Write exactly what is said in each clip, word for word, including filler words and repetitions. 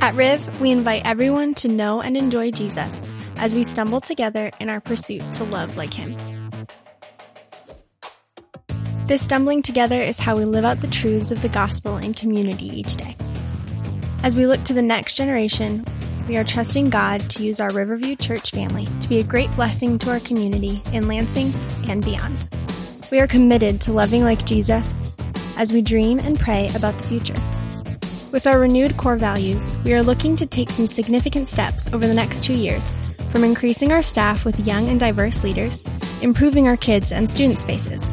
At Riv, we invite everyone to know and enjoy Jesus as we stumble together in our pursuit to love like him. This stumbling together is how we live out the truths of the gospel in community each day. As we look to the next generation, we are trusting God to use our Riverview Church family to be a great blessing to our community in Lansing and beyond. We are committed to loving like Jesus as we dream and pray about the future. With our renewed core values, we are looking to take some significant steps over the next two years, from increasing our staff with young and diverse leaders, improving our kids and student spaces,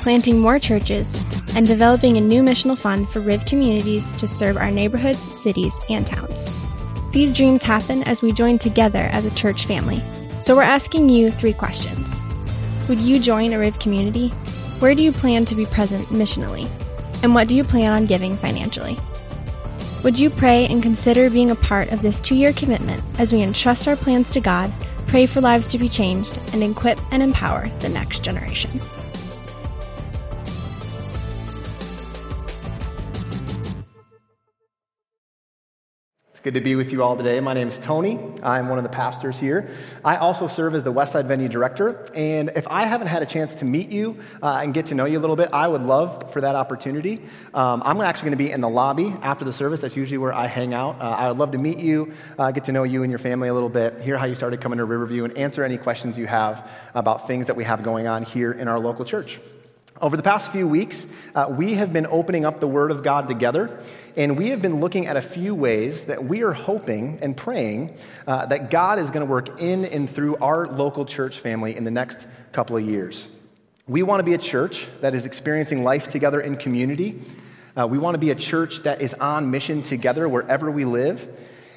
planting more churches, and developing a new missional fund for R I V communities to serve our neighborhoods, cities, and towns. These dreams happen as we join together as a church family. So we're asking you three questions. Would you join a R I V community? Where do you plan to be present missionally? And what do you plan on giving financially? Would you pray and consider being a part of this two-year commitment as we entrust our plans to God, pray for lives to be changed, and equip and empower the next generation? Good to be with you all today. My name is Tony. I'm one of the pastors here. I also serve as the Westside Venue Director, and if I haven't had a chance to meet you uh, and get to know you a little bit, I would love for that opportunity. Um, I'm actually going to be in the lobby after the service. That's usually where I hang out. Uh, I would love to meet you, uh, get to know you and your family a little bit, hear how you started coming to Riverview, and answer any questions you have about things that we have going on here in our local church. Over the past few weeks, uh, we have been opening up the Word of God together, and we have been looking at a few ways that we are hoping and praying uh, that God is going to work in and through our local church family in the next couple of years. We want to be a church that is experiencing life together in community. Uh, we want to be a church that is on mission together wherever we live,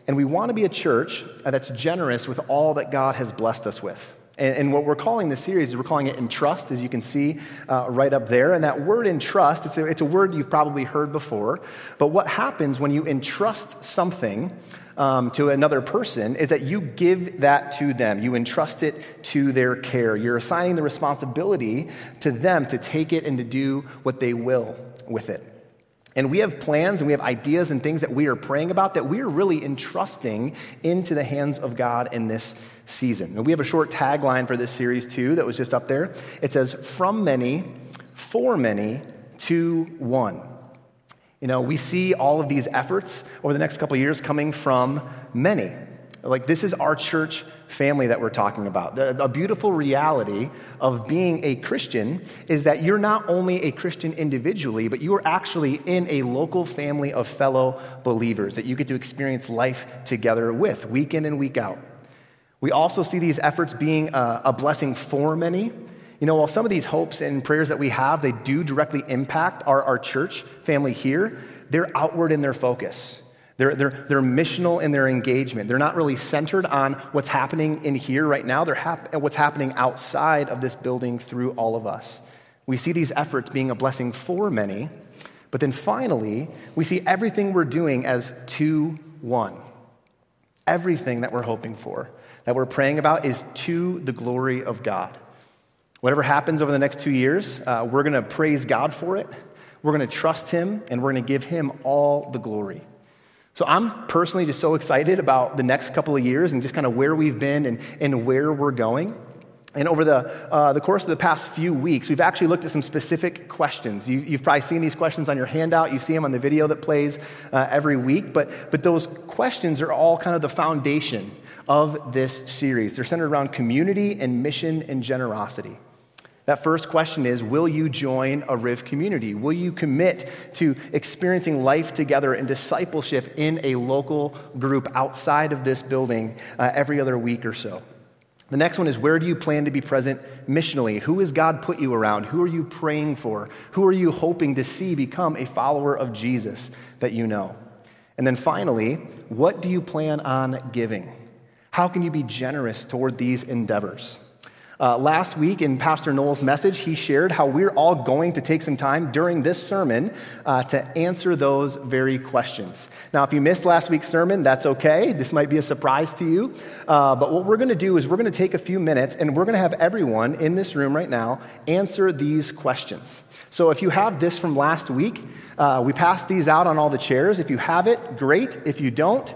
and we want to be a church uh, that's generous with all that God has blessed us with. And what we're calling this series is we're calling it Entrust, as you can see uh, right up there. And that word entrust, it's a, it's a word you've probably heard before. But what happens when you entrust something um, to another person is that you give that to them. You entrust it to their care. You're assigning the responsibility to them to take it and to do what they will with it. And we have plans and we have ideas and things that we are praying about that we are really entrusting into the hands of God in this season. And we have a short tagline for this series too that was just up there. It says, "From many, for many, to one." You know, we see all of these efforts over the next couple of years coming from many. Like, this is our church family that we're talking about. The, the beautiful reality of being a Christian is that you're not only a Christian individually, but you are actually in a local family of fellow believers that you get to experience life together with, week in and week out. We also see these efforts being a, a blessing for many. You know, while some of these hopes and prayers that we have, they do directly impact our, our church family here, they're outward in their focus. They're, they're, they're missional in their engagement. They're not really centered on what's happening in here right now. They're hap- what's happening outside of this building through all of us. We see these efforts being a blessing for many, but then finally, we see everything we're doing as to one. Everything that we're hoping for, that we're praying about, is to the glory of God. Whatever happens over the next two years, uh, we're going to praise God for it. We're going to trust him, and we're going to give him all the glory. So I'm personally just so excited about the next couple of years and just kind of where we've been and, and where we're going. And over the uh, the course of the past few weeks, we've actually looked at some specific questions. You, you've probably seen these questions on your handout. You see them on the video that plays uh, every week. But, but those questions are all kind of the foundation of this series. They're centered around community and mission and generosity. That first question is, will you join a R I V community? Will you commit to experiencing life together and discipleship in a local group outside of this building uh, every other week or so? The next one is, where do you plan to be present missionally? Who has God put you around? Who are you praying for? Who are you hoping to see become a follower of Jesus that you know? And then finally, what do you plan on giving? How can you be generous toward these endeavors? Uh, last week in Pastor Noel's message, he shared how we're all going to take some time during this sermon uh, to answer those very questions. Now, if you missed last week's sermon, that's okay. This might be a surprise to you. Uh, but what we're going to do is we're going to take a few minutes and we're going to have everyone in this room right now answer these questions. So if you have this from last week, uh, we passed these out on all the chairs. If you have it, great. If you don't,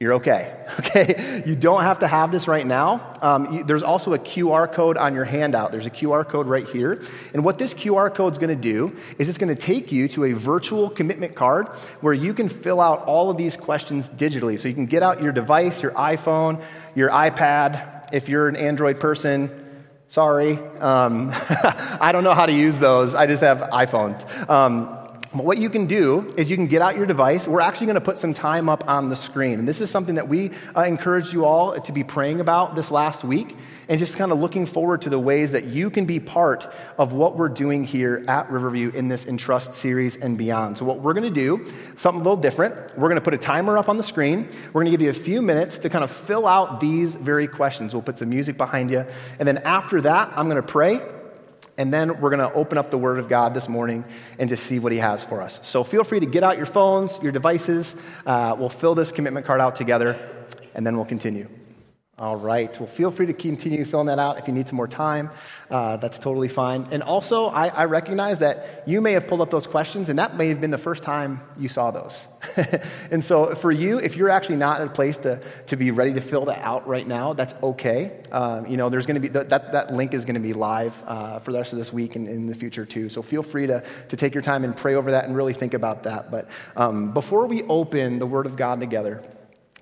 you're okay, okay? You don't have to have this right now. Um, you, there's also a Q R code on your handout. There's a Q R code right here. And what this Q R code is going to do is it's going to take you to a virtual commitment card where you can fill out all of these questions digitally. So you can get out your device, your iPhone, your iPad. If you're an Android person, sorry. Um, I don't know how to use those. I just have iPhones. Um But what you can do is you can get out your device. We're actually going to put some time up on the screen. And this is something that we uh, encourage you all to be praying about this last week and just kind of looking forward to the ways that you can be part of what we're doing here at Riverview in this Entrust series and beyond. So what we're going to do, something a little different, we're going to put a timer up on the screen. We're going to give you a few minutes to kind of fill out these very questions. We'll put some music behind you. And then after that, I'm going to pray. And then we're going to open up the Word of God this morning and just see what He has for us. So feel free to get out your phones, your devices. Uh, we'll fill this commitment card out together, and then we'll continue. All right. Well, feel free to continue filling that out. If you need some more time, uh, that's totally fine. And also, I, I recognize that you may have pulled up those questions, and that may have been the first time you saw those. And so for you, if you're actually not in a place to, to be ready to fill that out right now, that's okay. Um, you know, there's going to be th- that that link is going to be live uh, for the rest of this week and in the future too. So feel free to to take your time and pray over that and really think about that. But um, before we open the Word of God together,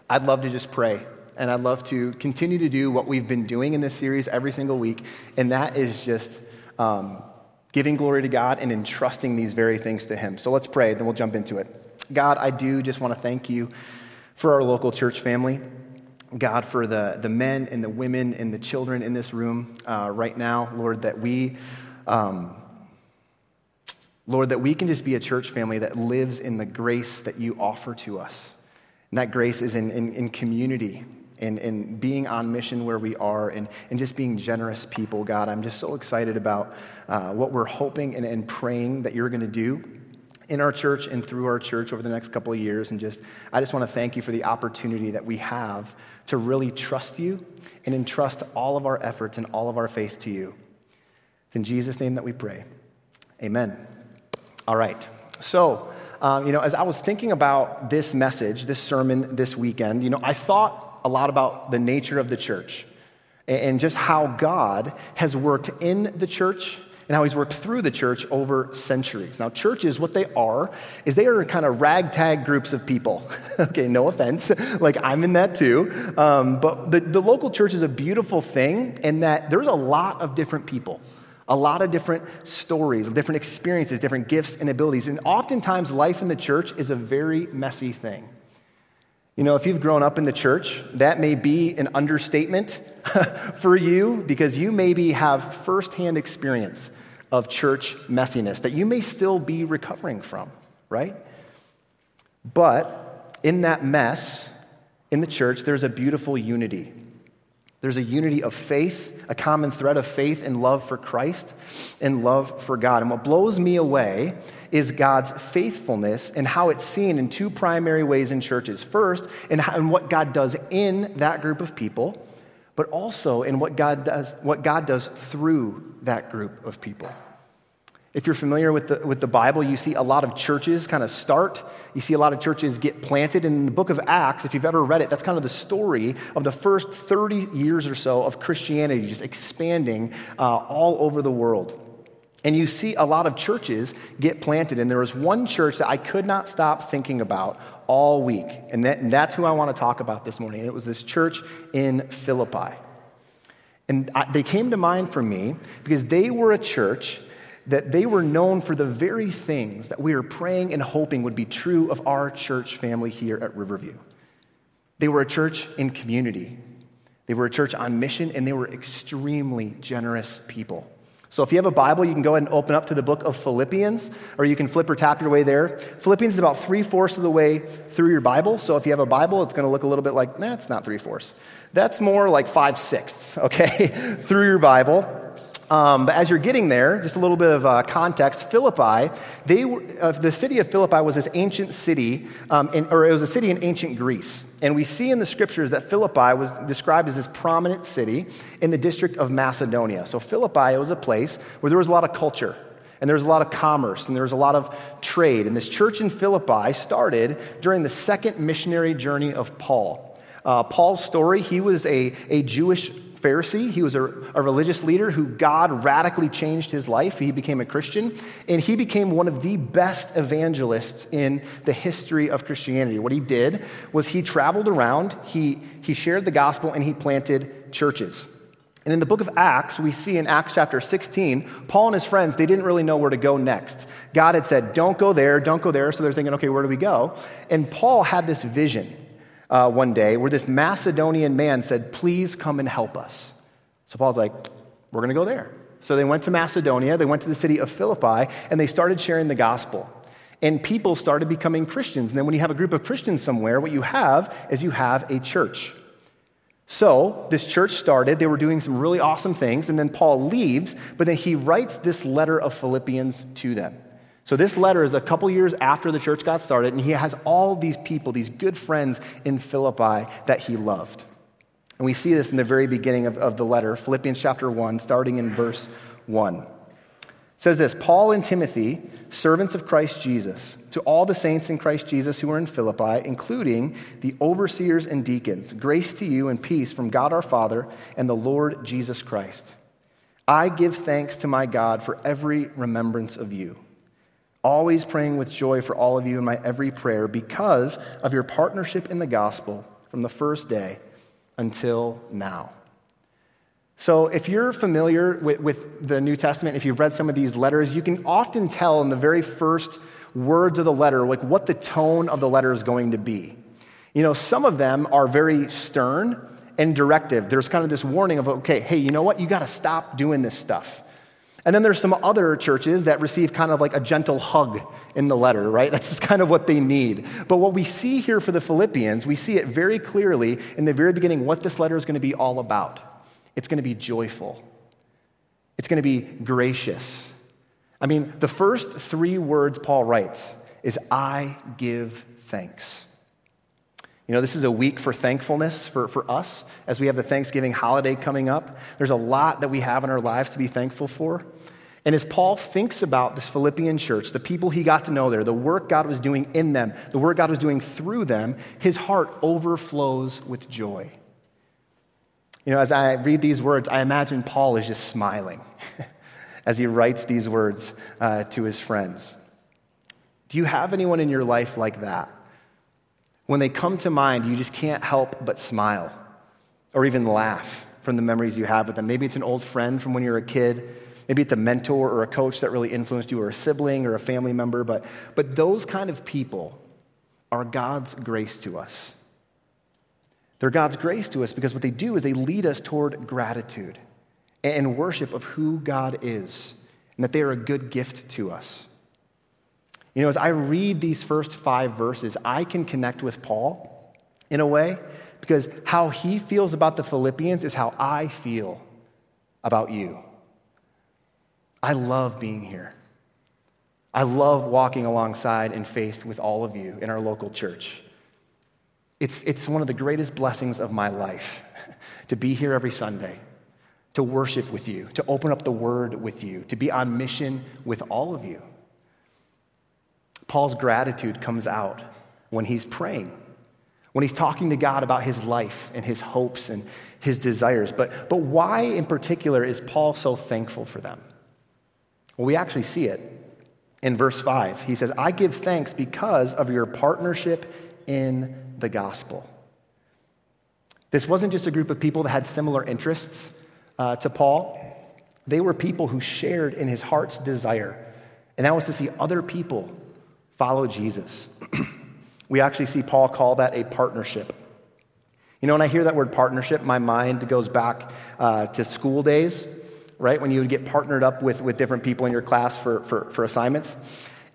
I'd love to just pray. And I'd love to continue to do what we've been doing in this series every single week, and that is just um, giving glory to God and entrusting these very things to Him. So let's pray, then we'll jump into it. God, I do just want to thank you for our local church family. God, for the, the men and the women and the children in this room uh, right now, Lord, that we... Um, Lord, that we can just be a church family that lives in the grace that you offer to us. And that grace is in, in, in community. And, and being on mission where we are and, and just being generous people, God. I'm just so excited about uh, what we're hoping and, and praying that you're going to do in our church and through our church over the next couple of years. And just, I just want to thank you for the opportunity that we have to really trust you and entrust all of our efforts and all of our faith to you. It's in Jesus' name that we pray. Amen. All right. So, um, you know, as I was thinking about this message, this sermon this weekend, you know, I thought a lot about the nature of the church and just how God has worked in the church and how he's worked through the church over centuries. Now, churches, what they are, is they are kind of ragtag groups of people. Okay, no offense. Like, I'm in that too. Um, but the, the local church is a beautiful thing in that there's a lot of different people. A lot of different stories, different experiences, different gifts and abilities. And oftentimes, life in the church is a very messy thing. You know, if you've grown up in the church, that may be an understatement for you because you maybe have firsthand experience of church messiness that you may still be recovering from, right? But in that mess, in the church, there's a beautiful unity. There's a unity of faith, a common thread of faith and love for Christ and love for God. And what blows me away is God's faithfulness and how it's seen in two primary ways in churches. First, in, how, in what God does in that group of people, but also in what God does what God does through that group of people. If you're familiar with the, with the Bible, you see a lot of churches kind of start. You see a lot of churches get planted. And in the book of Acts, if you've ever read it, that's kind of the story of the first thirty years or so of Christianity just expanding uh, all over the world. And you see a lot of churches get planted. And there was one church that I could not stop thinking about all week. And, that, and that's who I want to talk about this morning. And it was this church in Philippi. And I, they came to mind for me because they were a church that they were known for the very things that we are praying and hoping would be true of our church family here at Riverview. They were a church in community. They were a church on mission, and they were extremely generous people. So if you have a Bible, you can go ahead and open up to the book of Philippians, or you can flip or tap your way there. Philippians is about three-fourths of the way through your Bible. So if you have a Bible, it's going to look a little bit like, nah, it's not three-fourths. That's more like five-sixths, okay, through your Bible. Um, but as you're getting there, just a little bit of uh, context, Philippi, they were, uh, the city of Philippi was this ancient city, um, in, or it was a city in ancient Greece. And we see in the scriptures that Philippi was described as this prominent city in the district of Macedonia. So Philippi was a place where there was a lot of culture, and there was a lot of commerce, and there was a lot of trade. And this church in Philippi started during the second missionary journey of Paul. Uh, Paul's story, he was a, a Jewish Pharisee. He was a, a religious leader who God radically changed his life. He became a Christian, and he became one of the best evangelists in the history of Christianity. What he did was he traveled around, he, he shared the gospel, and he planted churches. And in the book of Acts, we see in Acts chapter sixteen, Paul and his friends, they didn't really know where to go next. God had said, don't go there, don't go there. So they're thinking, okay, where do we go? And Paul had this vision. Uh, one day, where this Macedonian man said, please come and help us. So Paul's like, we're going to go there. So they went to Macedonia, they went to the city of Philippi, and they started sharing the gospel. And people started becoming Christians. And then when you have a group of Christians somewhere, what you have is you have a church. So this church started, they were doing some really awesome things, and then Paul leaves, but then he writes this letter of Philippians to them. So this letter is a couple years after the church got started, and he has all these people, these good friends in Philippi that he loved. And we see this in the very beginning of, of the letter, Philippians chapter one, starting in verse one. It says this, Paul and Timothy, servants of Christ Jesus, to all the saints in Christ Jesus who are in Philippi, including the overseers and deacons, grace to you and peace from God our Father and the Lord Jesus Christ. I give thanks to my God for every remembrance of you. Always praying with joy for all of you in my every prayer because of your partnership in the gospel from the first day until now. So if you're familiar with, with the New Testament, if you've read some of these letters, you can often tell in the very first words of the letter, like what the tone of the letter is going to be. You know, some of them are very stern and directive. There's kind of this warning of, okay, hey, you know what? You got to stop doing this stuff. And then there's some other churches that receive kind of like a gentle hug in the letter, right? That's just kind of what they need. But what we see here for the Philippians, we see it very clearly in the very beginning what this letter is going to be all about. It's going to be joyful. It's going to be gracious. I mean, the first three words Paul writes is, I give thanks. You know, this is a week for thankfulness for, for us as we have the Thanksgiving holiday coming up. There's a lot that we have in our lives to be thankful for. And as Paul thinks about this Philippian church, the people he got to know there, the work God was doing in them, the work God was doing through them, his heart overflows with joy. You know, as I read these words, I imagine Paul is just smiling as he writes these words uh, to his friends. Do you have anyone in your life like that? When they come to mind, you just can't help but smile or even laugh from the memories you have with them. Maybe it's an old friend from when you were a kid. Maybe it's a mentor or a coach that really influenced you or a sibling or a family member. But, but those kind of people are God's grace to us. They're God's grace to us because what they do is they lead us toward gratitude and worship of who God is and that they are a good gift to us. You know, as I read these first five verses, I can connect with Paul in a way because how he feels about the Philippians is how I feel about you. I love being here. I love walking alongside in faith with all of you in our local church. It's, it's one of the greatest blessings of my life to be here every Sunday, to worship with you, to open up the word with you, to be on mission with all of you. Paul's gratitude comes out when he's praying, when he's talking to God about his life and his hopes and his desires. But, but why in particular is Paul so thankful for them? Well, we actually see it in verse five. He says, I give thanks because of your partnership in the gospel. This wasn't just a group of people that had similar interests uh, to Paul. They were people who shared in his heart's desire, and that was to see other people follow Jesus. We actually see Paul call that a partnership. You know, when I hear that word partnership, my mind goes back uh, to school days right? When you would get partnered up with, with different people in your class for, for, for assignments.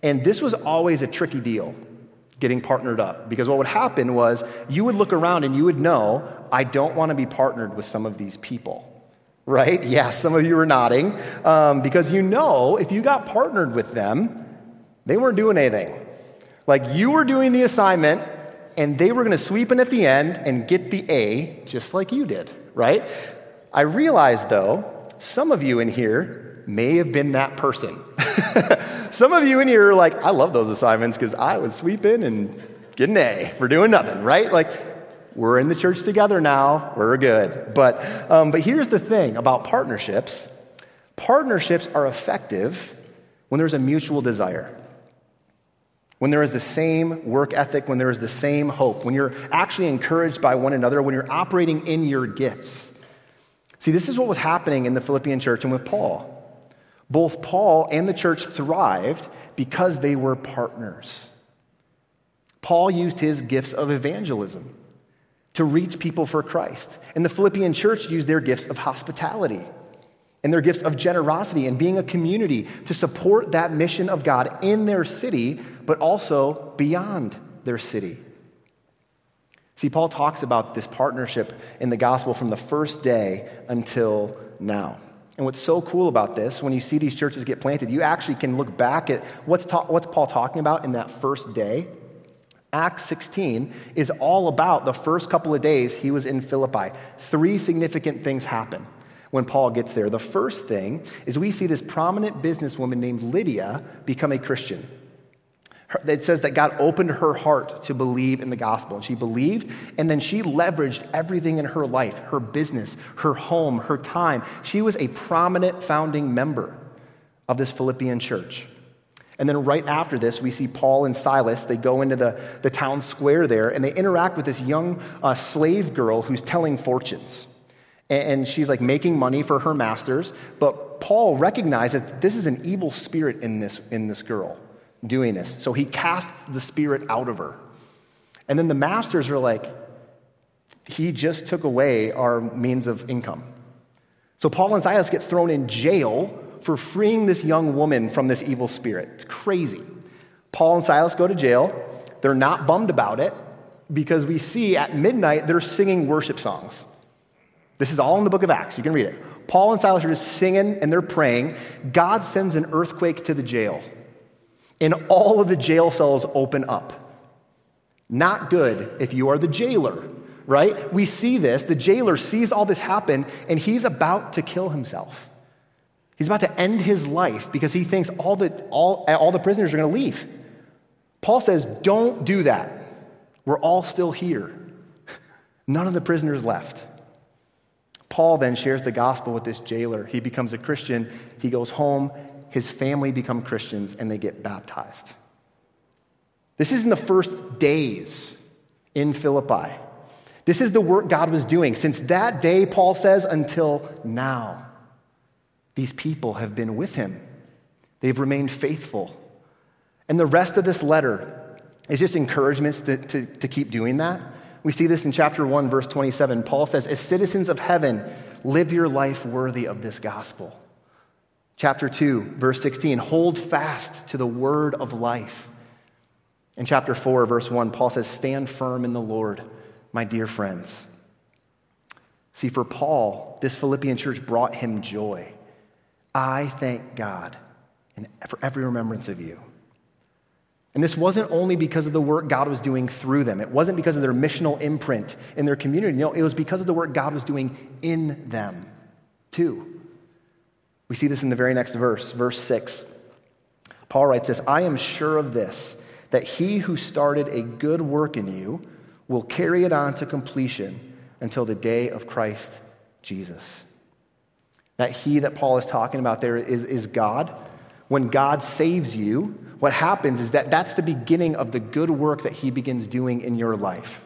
And this was always a tricky deal, getting partnered up. Because what would happen was you would look around and you would know, I don't want to be partnered with some of these people, right? Yeah, some of you were nodding. Um, because you know, if you got partnered with them, they weren't doing anything. Like you were doing the assignment and they were going to sweep in at the end and get the A just like you did, right? I realize, though, some of you in here may have been that person. Some of you in here are like, I love those assignments because I would sweep in and get an A for doing nothing, right? Like, we're in the church together now. We're good. But, um, but here's the thing about partnerships. Partnerships are effective when there's a mutual desire, when there is the same work ethic, when there is the same hope, when you're actually encouraged by one another, when you're operating in your gifts. See, this is what was happening in the Philippian church and with Paul. Both Paul and the church thrived because they were partners. Paul used his gifts of evangelism to reach people for Christ. And the Philippian church used their gifts of hospitality and their gifts of generosity and being a community to support that mission of God in their city, but also beyond their city. See, Paul talks about this partnership in the gospel from the first day until now. And what's so cool about this, when you see these churches get planted, you actually can look back at what's, ta- what's Paul talking about in that first day. Acts sixteen is all about the first couple of days he was in Philippi. Three significant things happen when Paul gets there. The first thing is we see this prominent businesswoman named Lydia become a Christian. It says that God opened her heart to believe in the gospel, and she believed, and then she leveraged everything in her life, her business, her home, her time. She was a prominent founding member of this Philippian church. And then right after this, we see Paul and Silas. They go into the, the town square there, and they interact with this young uh, slave girl who's telling fortunes. And, and she's like making money for her masters, but Paul recognizes that this is an evil spirit in this, in this girl doing this. So he casts the spirit out of her. And then the masters are like, he just took away our means of income. So Paul and Silas get thrown in jail for freeing this young woman from this evil spirit. It's crazy. Paul and Silas go to jail. They're not bummed about it because we see at midnight they're singing worship songs. This is all in the book of Acts. You can read it. Paul and Silas are just singing and they're praying. God sends an earthquake to the jail. And all of the jail cells open up. Not good if you are the jailer, right? We see this. The jailer sees all this happen, and he's about to kill himself. He's about to end his life because he thinks all the, all, all the prisoners are going to leave. Paul says, don't do that. We're all still here. None of the prisoners left. Paul then shares the gospel with this jailer. He becomes a Christian. He goes home. His family become Christians, and they get baptized. This is in the first days in Philippi. This is the work God was doing. Since that day, Paul says, until now, these people have been with him. They've remained faithful. And the rest of this letter is just encouragements to, to, to keep doing that. We see this in chapter one, verse twenty-seven. Paul says, as citizens of heaven, live your life worthy of this gospel. Chapter two, verse sixteen, hold fast to the word of life. In chapter four, verse one, Paul says, stand firm in the Lord, my dear friends. See, for Paul, this Philippian church brought him joy. I thank God for every remembrance of you. And this wasn't only because of the work God was doing through them. It wasn't because of their missional imprint in their community. No, it was because of the work God was doing in them, too. We see this in the very next verse, verse six. Paul writes this, I am sure of this, that he who started a good work in you will carry it on to completion until the day of Christ Jesus. That he that Paul is talking about there is, is God. When God saves you, what happens is that that's the beginning of the good work that he begins doing in your life.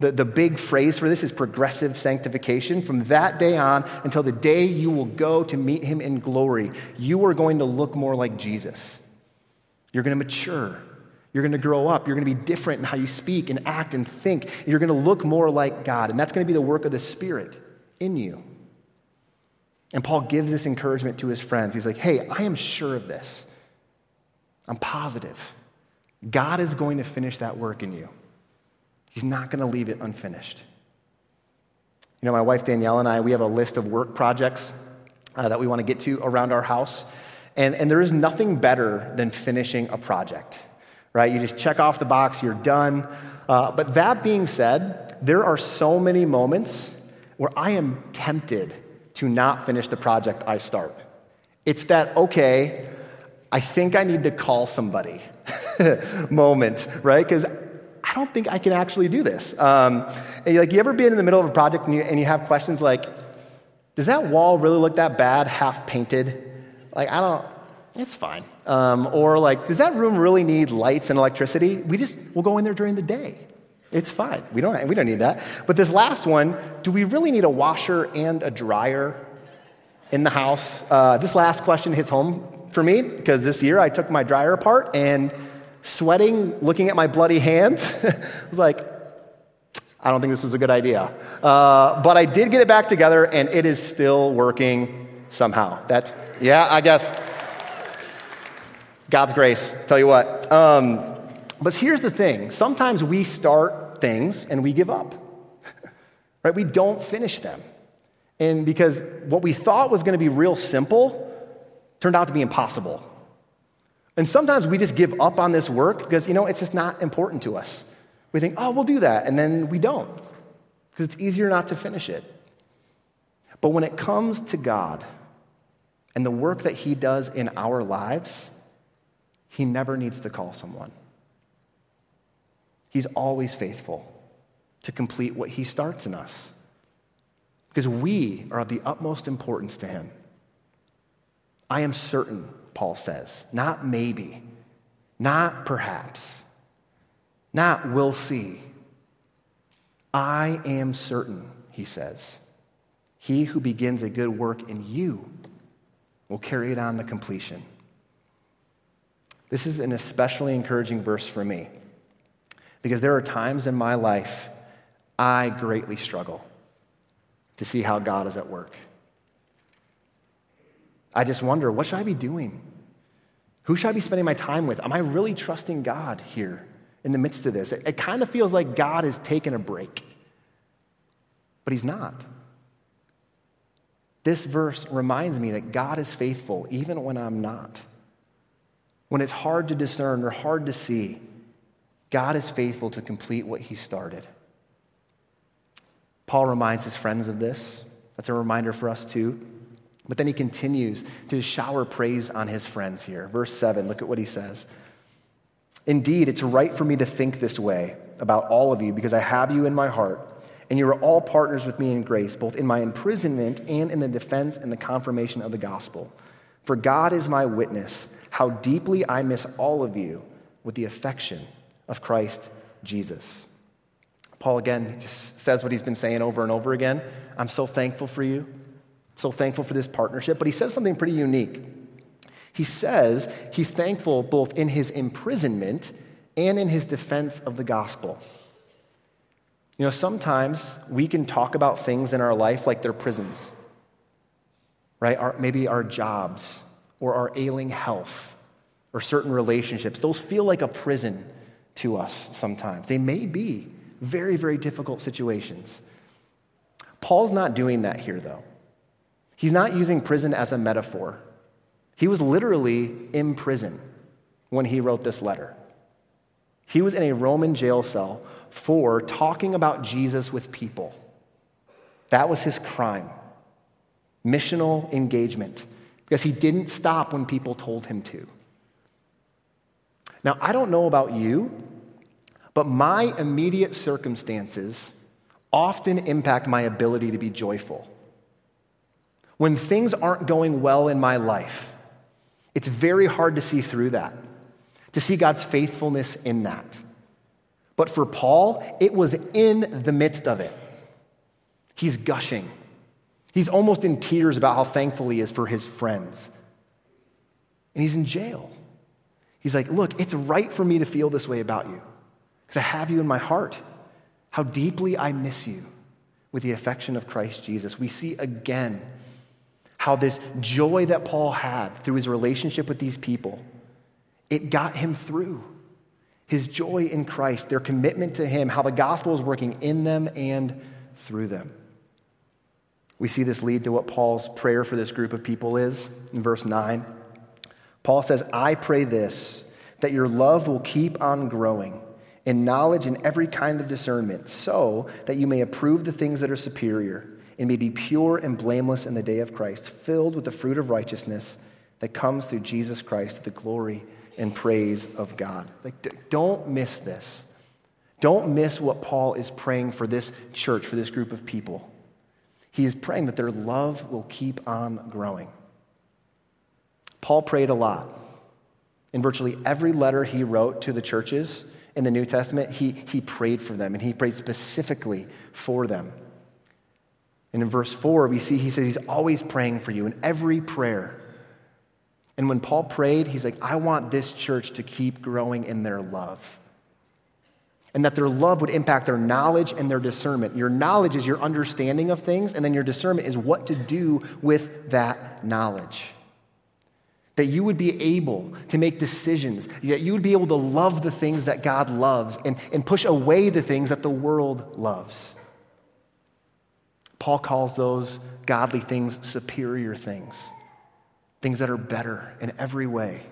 The, the big phrase for this is progressive sanctification. From that day on until the day you will go to meet him in glory, you are going to look more like Jesus. You're going to mature. You're going to grow up. You're going to be different in how you speak and act and think. You're going to look more like God. And that's going to be the work of the Spirit in you. And Paul gives this encouragement to his friends. He's like, hey, I am sure of this. I'm positive. God is going to finish that work in you. He's not going to leave it unfinished. You know, my wife Danielle and I, we have a list of work projects uh, that we want to get to around our house. And, and there is nothing better than finishing a project, right? You just check off the box, you're done. Uh, but that being said, there are so many moments where I am tempted to not finish the project I start. It's that, okay, I think I need to call somebody moment, right? Because I don't think I can actually do this. Um, and like, you ever been in the middle of a project and you, and you have questions like, does that wall really look that bad, half painted? Like, I don't, it's fine. Um, or like, does that room really need lights and electricity? We just, we'll go in there during the day. It's fine. We don't, we don't need that. But this last one, do we really need a washer and a dryer in the house? Uh, this last question hits home for me because this year I took my dryer apart and sweating, looking at my bloody hands, I was like, I don't think this was a good idea. Uh, but I did get it back together, and it is still working somehow. That, yeah, I guess. God's grace, tell you what. Um, but here's the thing. Sometimes we start things, and we give up. Right? We don't finish them. And because what we thought was going to be real simple turned out to be impossible. And sometimes we just give up on this work because, you know, it's just not important to us. We think, oh, we'll do that, and then we don't because it's easier not to finish it. But when it comes to God and the work that he does in our lives, he never needs to call someone. He's always faithful to complete what he starts in us because we are of the utmost importance to him. I am certain, Paul says, not maybe, not perhaps, not we'll see. I am certain, he says, he who begins a good work in you will carry it on to completion. This is an especially encouraging verse for me because there are times in my life I greatly struggle to see how God is at work. I just wonder, what should I be doing? Who should I be spending my time with? Am I really trusting God here in the midst of this? It, it kind of feels like God is taking a break, but he's not. This verse reminds me that God is faithful even when I'm not. When it's hard to discern or hard to see, God is faithful to complete what he started. Paul reminds his friends of this. That's a reminder for us too. But then he continues to shower praise on his friends here. Verse seven, look at what he says. Indeed, it's right for me to think this way about all of you because I have you in my heart, and you are all partners with me in grace, both in my imprisonment and in the defense and the confirmation of the gospel. For God is my witness, how deeply I miss all of you with the affection of Christ Jesus. Paul again just says what he's been saying over and over again. I'm so thankful for you. So thankful for this partnership, but he says something pretty unique. He says he's thankful both in his imprisonment and in his defense of the gospel. You know, sometimes we can talk about things in our life like they're prisons, right? Our, maybe our jobs or our ailing health or certain relationships. Those feel like a prison to us sometimes. They may be very, very difficult situations. Paul's not doing that here, though. He's not using prison as a metaphor. He was literally in prison when he wrote this letter. He was in a Roman jail cell for talking about Jesus with people. That was his crime, missional engagement, because he didn't stop when people told him to. Now, I don't know about you, but my immediate circumstances often impact my ability to be joyful. When things aren't going well in my life, it's very hard to see through that, to see God's faithfulness in that. But for Paul, it was in the midst of it. He's gushing. He's almost in tears about how thankful he is for his friends. And he's in jail. He's like, look, it's right for me to feel this way about you because I have you in my heart. How deeply I miss you with the affection of Christ Jesus. We see again how this joy that Paul had through his relationship with these people, it got him through. His joy in Christ, their commitment to him, how the gospel is working in them and through them. We see this lead to what Paul's prayer for this group of people is in verse nine. Paul says, I pray this, that your love will keep on growing in knowledge and every kind of discernment, so that you may approve the things that are superior and may be pure and blameless in the day of Christ, filled with the fruit of righteousness that comes through Jesus Christ to the glory and praise of God. Like, don't miss this. Don't miss what Paul is praying for this church, for this group of people. He is praying that their love will keep on growing. Paul prayed a lot. In virtually every letter he wrote to the churches in the New Testament, he, he prayed for them, and he prayed specifically for them. And in verse four, we see he says he's always praying for you in every prayer. And when Paul prayed, he's like, I want this church to keep growing in their love. And that their love would impact their knowledge and their discernment. Your knowledge is your understanding of things, and then your discernment is what to do with that knowledge. That you would be able to make decisions, that you would be able to love the things that God loves and, and push away the things that the world loves. Paul calls those godly things superior things. Things that are better in every way.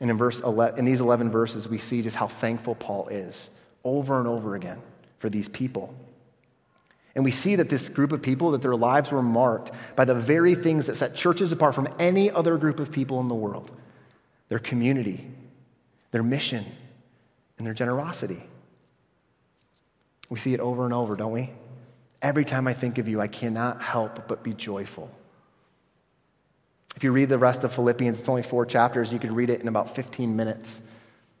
And in verse eleven, in these eleven verses, we see just how thankful Paul is over and over again for these people. And we see that this group of people, that their lives were marked by the very things that set churches apart from any other group of people in the world. Their community, their mission, and their generosity. We see it over and over, don't we? Every time I think of you, I cannot help but be joyful. If you read the rest of Philippians, it's only four chapters. You could read it in about fifteen minutes.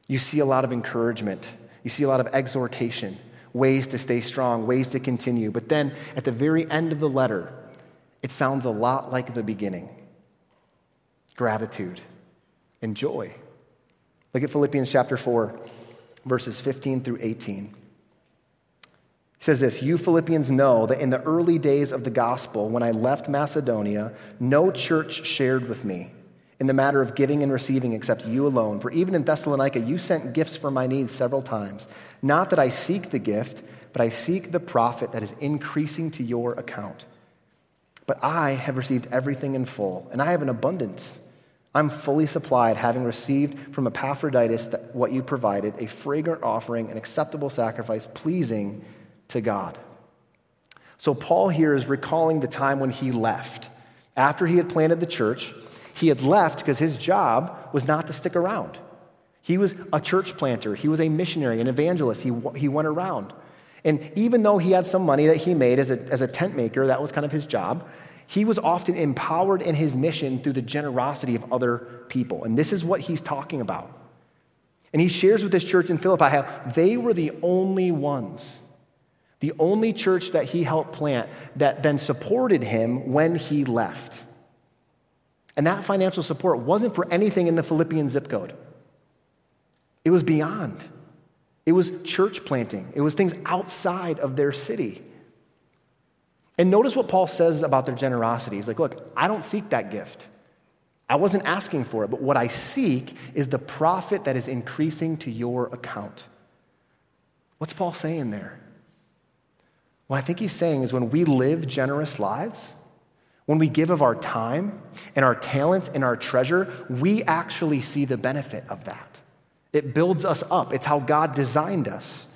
You see a lot of encouragement. You see a lot of exhortation, ways to stay strong, ways to continue. But then at the very end of the letter, it sounds a lot like the beginning. Gratitude and joy. Look at Philippians chapter four, verses fifteen through eighteen. It says this, you Philippians know that in the early days of the gospel, when I left Macedonia, no church shared with me in the matter of giving and receiving except you alone. For even in Thessalonica, you sent gifts for my needs several times. Not that I seek the gift, but I seek the profit that is increasing to your account. But I have received everything in full, and I have an abundance. I'm fully supplied, having received from Epaphroditus that what you provided, a fragrant offering, an acceptable sacrifice, pleasing to God. So Paul here is recalling the time when he left. After he had planted the church, he had left because his job was not to stick around. He was a church planter. He was a missionary, an evangelist. He, he went around. And even though he had some money that he made as a, as a tent maker, that was kind of his job, he was often empowered in his mission through the generosity of other people. And this is what he's talking about. And he shares with this church in Philippi how they were the only ones The only church that he helped plant that then supported him when he left. And that financial support wasn't for anything in the Philippian zip code. It was beyond. It was church planting. It was things outside of their city. And notice what Paul says about their generosity. He's like, look, I don't seek that gift. I wasn't asking for it, but what I seek is the profit that is increasing to your account. What's Paul saying there? What I think he's saying is when we live generous lives, when we give of our time and our talents and our treasure, we actually see the benefit of that. It builds us up. It's how God designed us.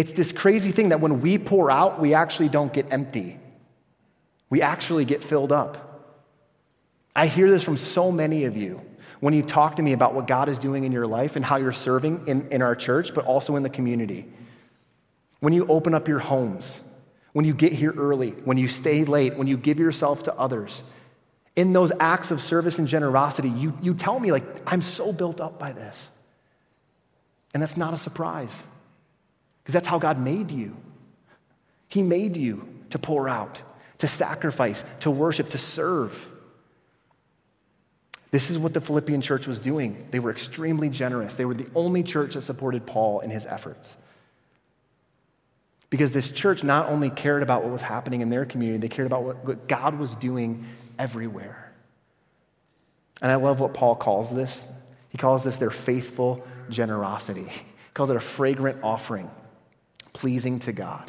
It's this crazy thing that when we pour out, we actually don't get empty. We actually get filled up. I hear this from so many of you when you talk to me about what God is doing in your life and how you're serving in, in our church, but also in the community. When you open up your homes, when you get here early, when you stay late, when you give yourself to others, in those acts of service and generosity, you, you tell me, like, I'm so built up by this. And that's not a surprise, because that's how God made you. He made you to pour out, to sacrifice, to worship, to serve. This is what the Philippian church was doing. They were extremely generous. They were the only church that supported Paul in his efforts. Because this church not only cared about what was happening in their community, they cared about what, what God was doing everywhere. And I love what Paul calls this. He calls this their faithful generosity. He calls it a fragrant offering, pleasing to God.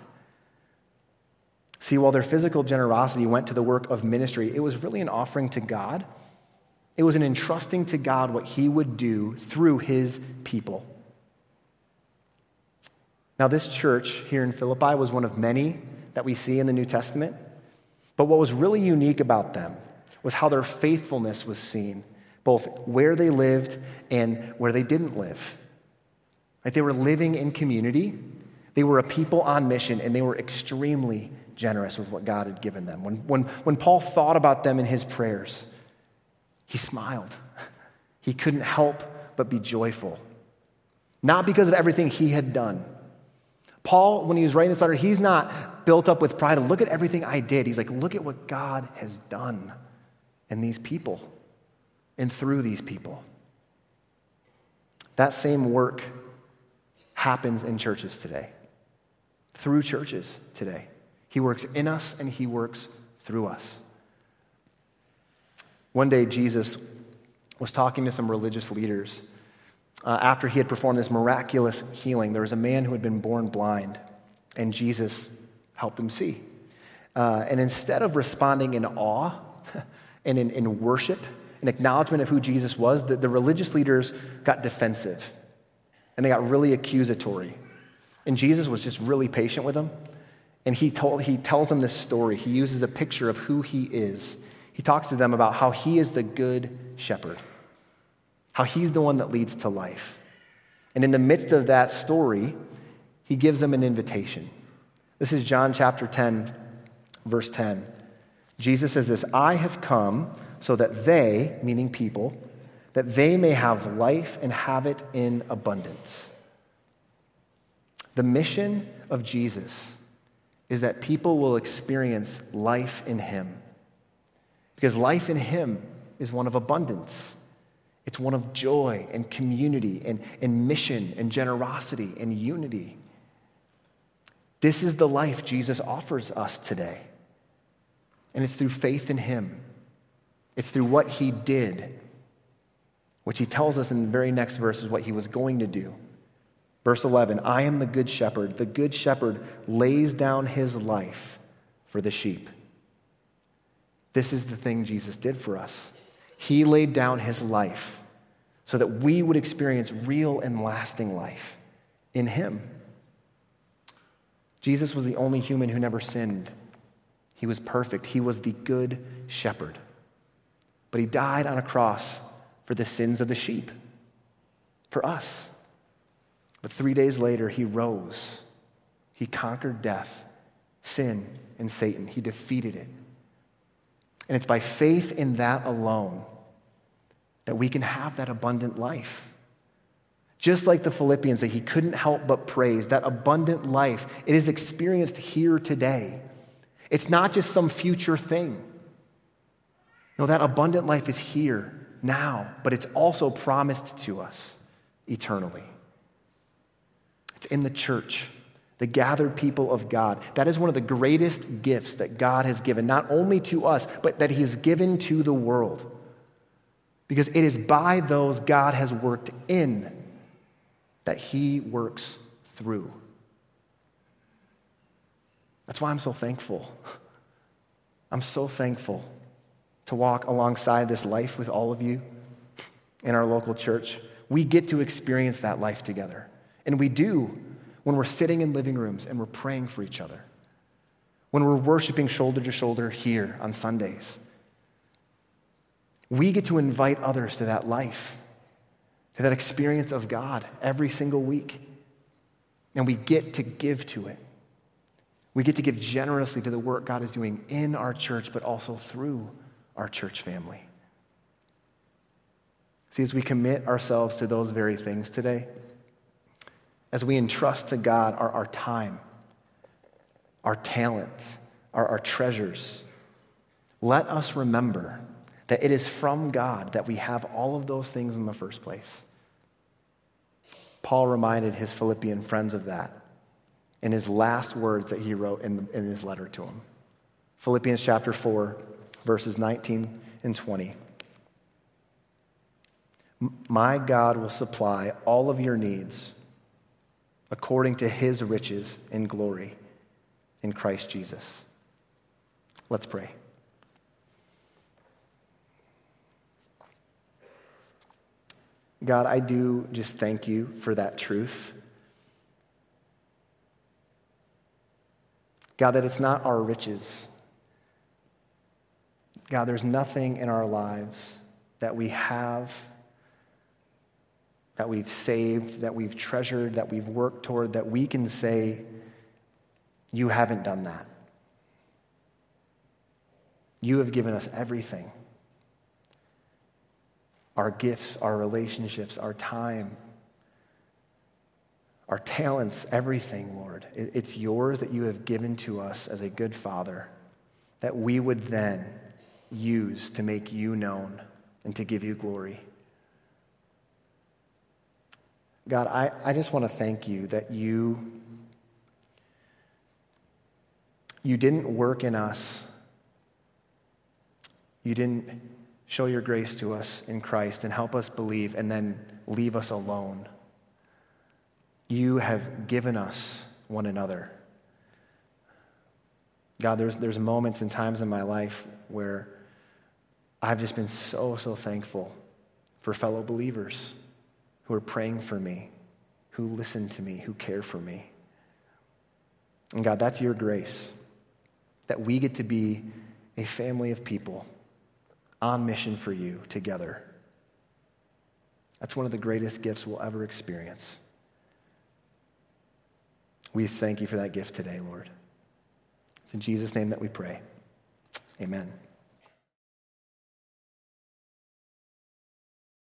See, while their physical generosity went to the work of ministry, it was really an offering to God. It was an entrusting to God what he would do through his people. Now, this church here in Philippi was one of many that we see in the New Testament. But what was really unique about them was how their faithfulness was seen, both where they lived and where they didn't live. Right? They were living in community. They were a people on mission, and they were extremely generous with what God had given them. When, when, when Paul thought about them in his prayers, he smiled. He couldn't help but be joyful. Not because of everything he had done. Paul, when he was writing this letter, he's not built up with pride. Look at everything I did. He's like, look at what God has done in these people and through these people. That same work happens in churches today, through churches today. He works in us and he works through us. One day, Jesus was talking to some religious leaders. Uh, after he had performed this miraculous healing, there was a man who had been born blind, and Jesus helped him see. Uh, and instead of responding in awe and in, in worship, an acknowledgement of who Jesus was, the, the religious leaders got defensive, and they got really accusatory. And Jesus was just really patient with them, and he told he tells them this story. He uses a picture of who he is. He talks to them about how he is the good shepherd, how he's the one that leads to life. And in the midst of that story, he gives them an invitation. This is John chapter ten, verse ten. Jesus says this, I have come so that they, meaning people, that they may have life and have it in abundance. The mission of Jesus is that people will experience life in him. Because life in him is one of abundance. It's one of joy and community and, and mission and generosity and unity. This is the life Jesus offers us today. And it's through faith in him. It's through what he did, which he tells us in the very next verse is what he was going to do. Verse eleven, I am the good shepherd. The good shepherd lays down his life for the sheep. This is the thing Jesus did for us. He laid down his life so that we would experience real and lasting life in him. Jesus was the only human who never sinned. He was perfect. He was the good shepherd. But he died on a cross for the sins of the sheep, for us. But three days later, he rose. He conquered death, sin, and Satan. He defeated it. And it's by faith in that alone that we can have that abundant life. Just like the Philippians that he couldn't help but praise, that abundant life, it is experienced here today. It's not just some future thing. No, that abundant life is here now, but it's also promised to us eternally. It's in the church. The gathered people of God. That is one of the greatest gifts that God has given, not only to us, but that he has given to the world. Because it is by those God has worked in that he works through. That's why I'm so thankful. I'm so thankful to walk alongside this life with all of you in our local church. We get to experience that life together. And we do. When we're sitting in living rooms and we're praying for each other, when we're worshiping shoulder to shoulder here on Sundays, we get to invite others to that life, to that experience of God every single week. And we get to give to it. We get to give generously to the work God is doing in our church, but also through our church family. See, as we commit ourselves to those very things today, as we entrust to God our, our time, our talents, our, our treasures, let us remember that it is from God that we have all of those things in the first place. Paul reminded his Philippian friends of that. in his last words that he wrote in, the, in his letter to him. Philippians chapter four, verses nineteen and twenty. My God will supply all of your needs according to his riches and glory in Christ Jesus. Let's pray. God, I do just thank you for that truth. God, that it's not our riches. God, there's nothing in our lives that we have, that we've saved, that we've treasured, that we've worked toward, that we can say, you haven't done that. You have given us everything. Our gifts, our relationships, our time, our talents, everything, Lord. It's yours that you have given to us as a good father that we would then use to make you known and to give you glory. God, I, I just want to thank you that you, you didn't work in us. You didn't show your grace to us in Christ and help us believe and then leave us alone. You have given us one another. God, there's there's moments and times in my life where I've just been so, so thankful for fellow believers who are praying for me, who listen to me, who care for me. And God, that's your grace, that we get to be a family of people on mission for you together. That's one of the greatest gifts we'll ever experience. We thank you for that gift today, Lord. It's in Jesus' name that we pray. Amen.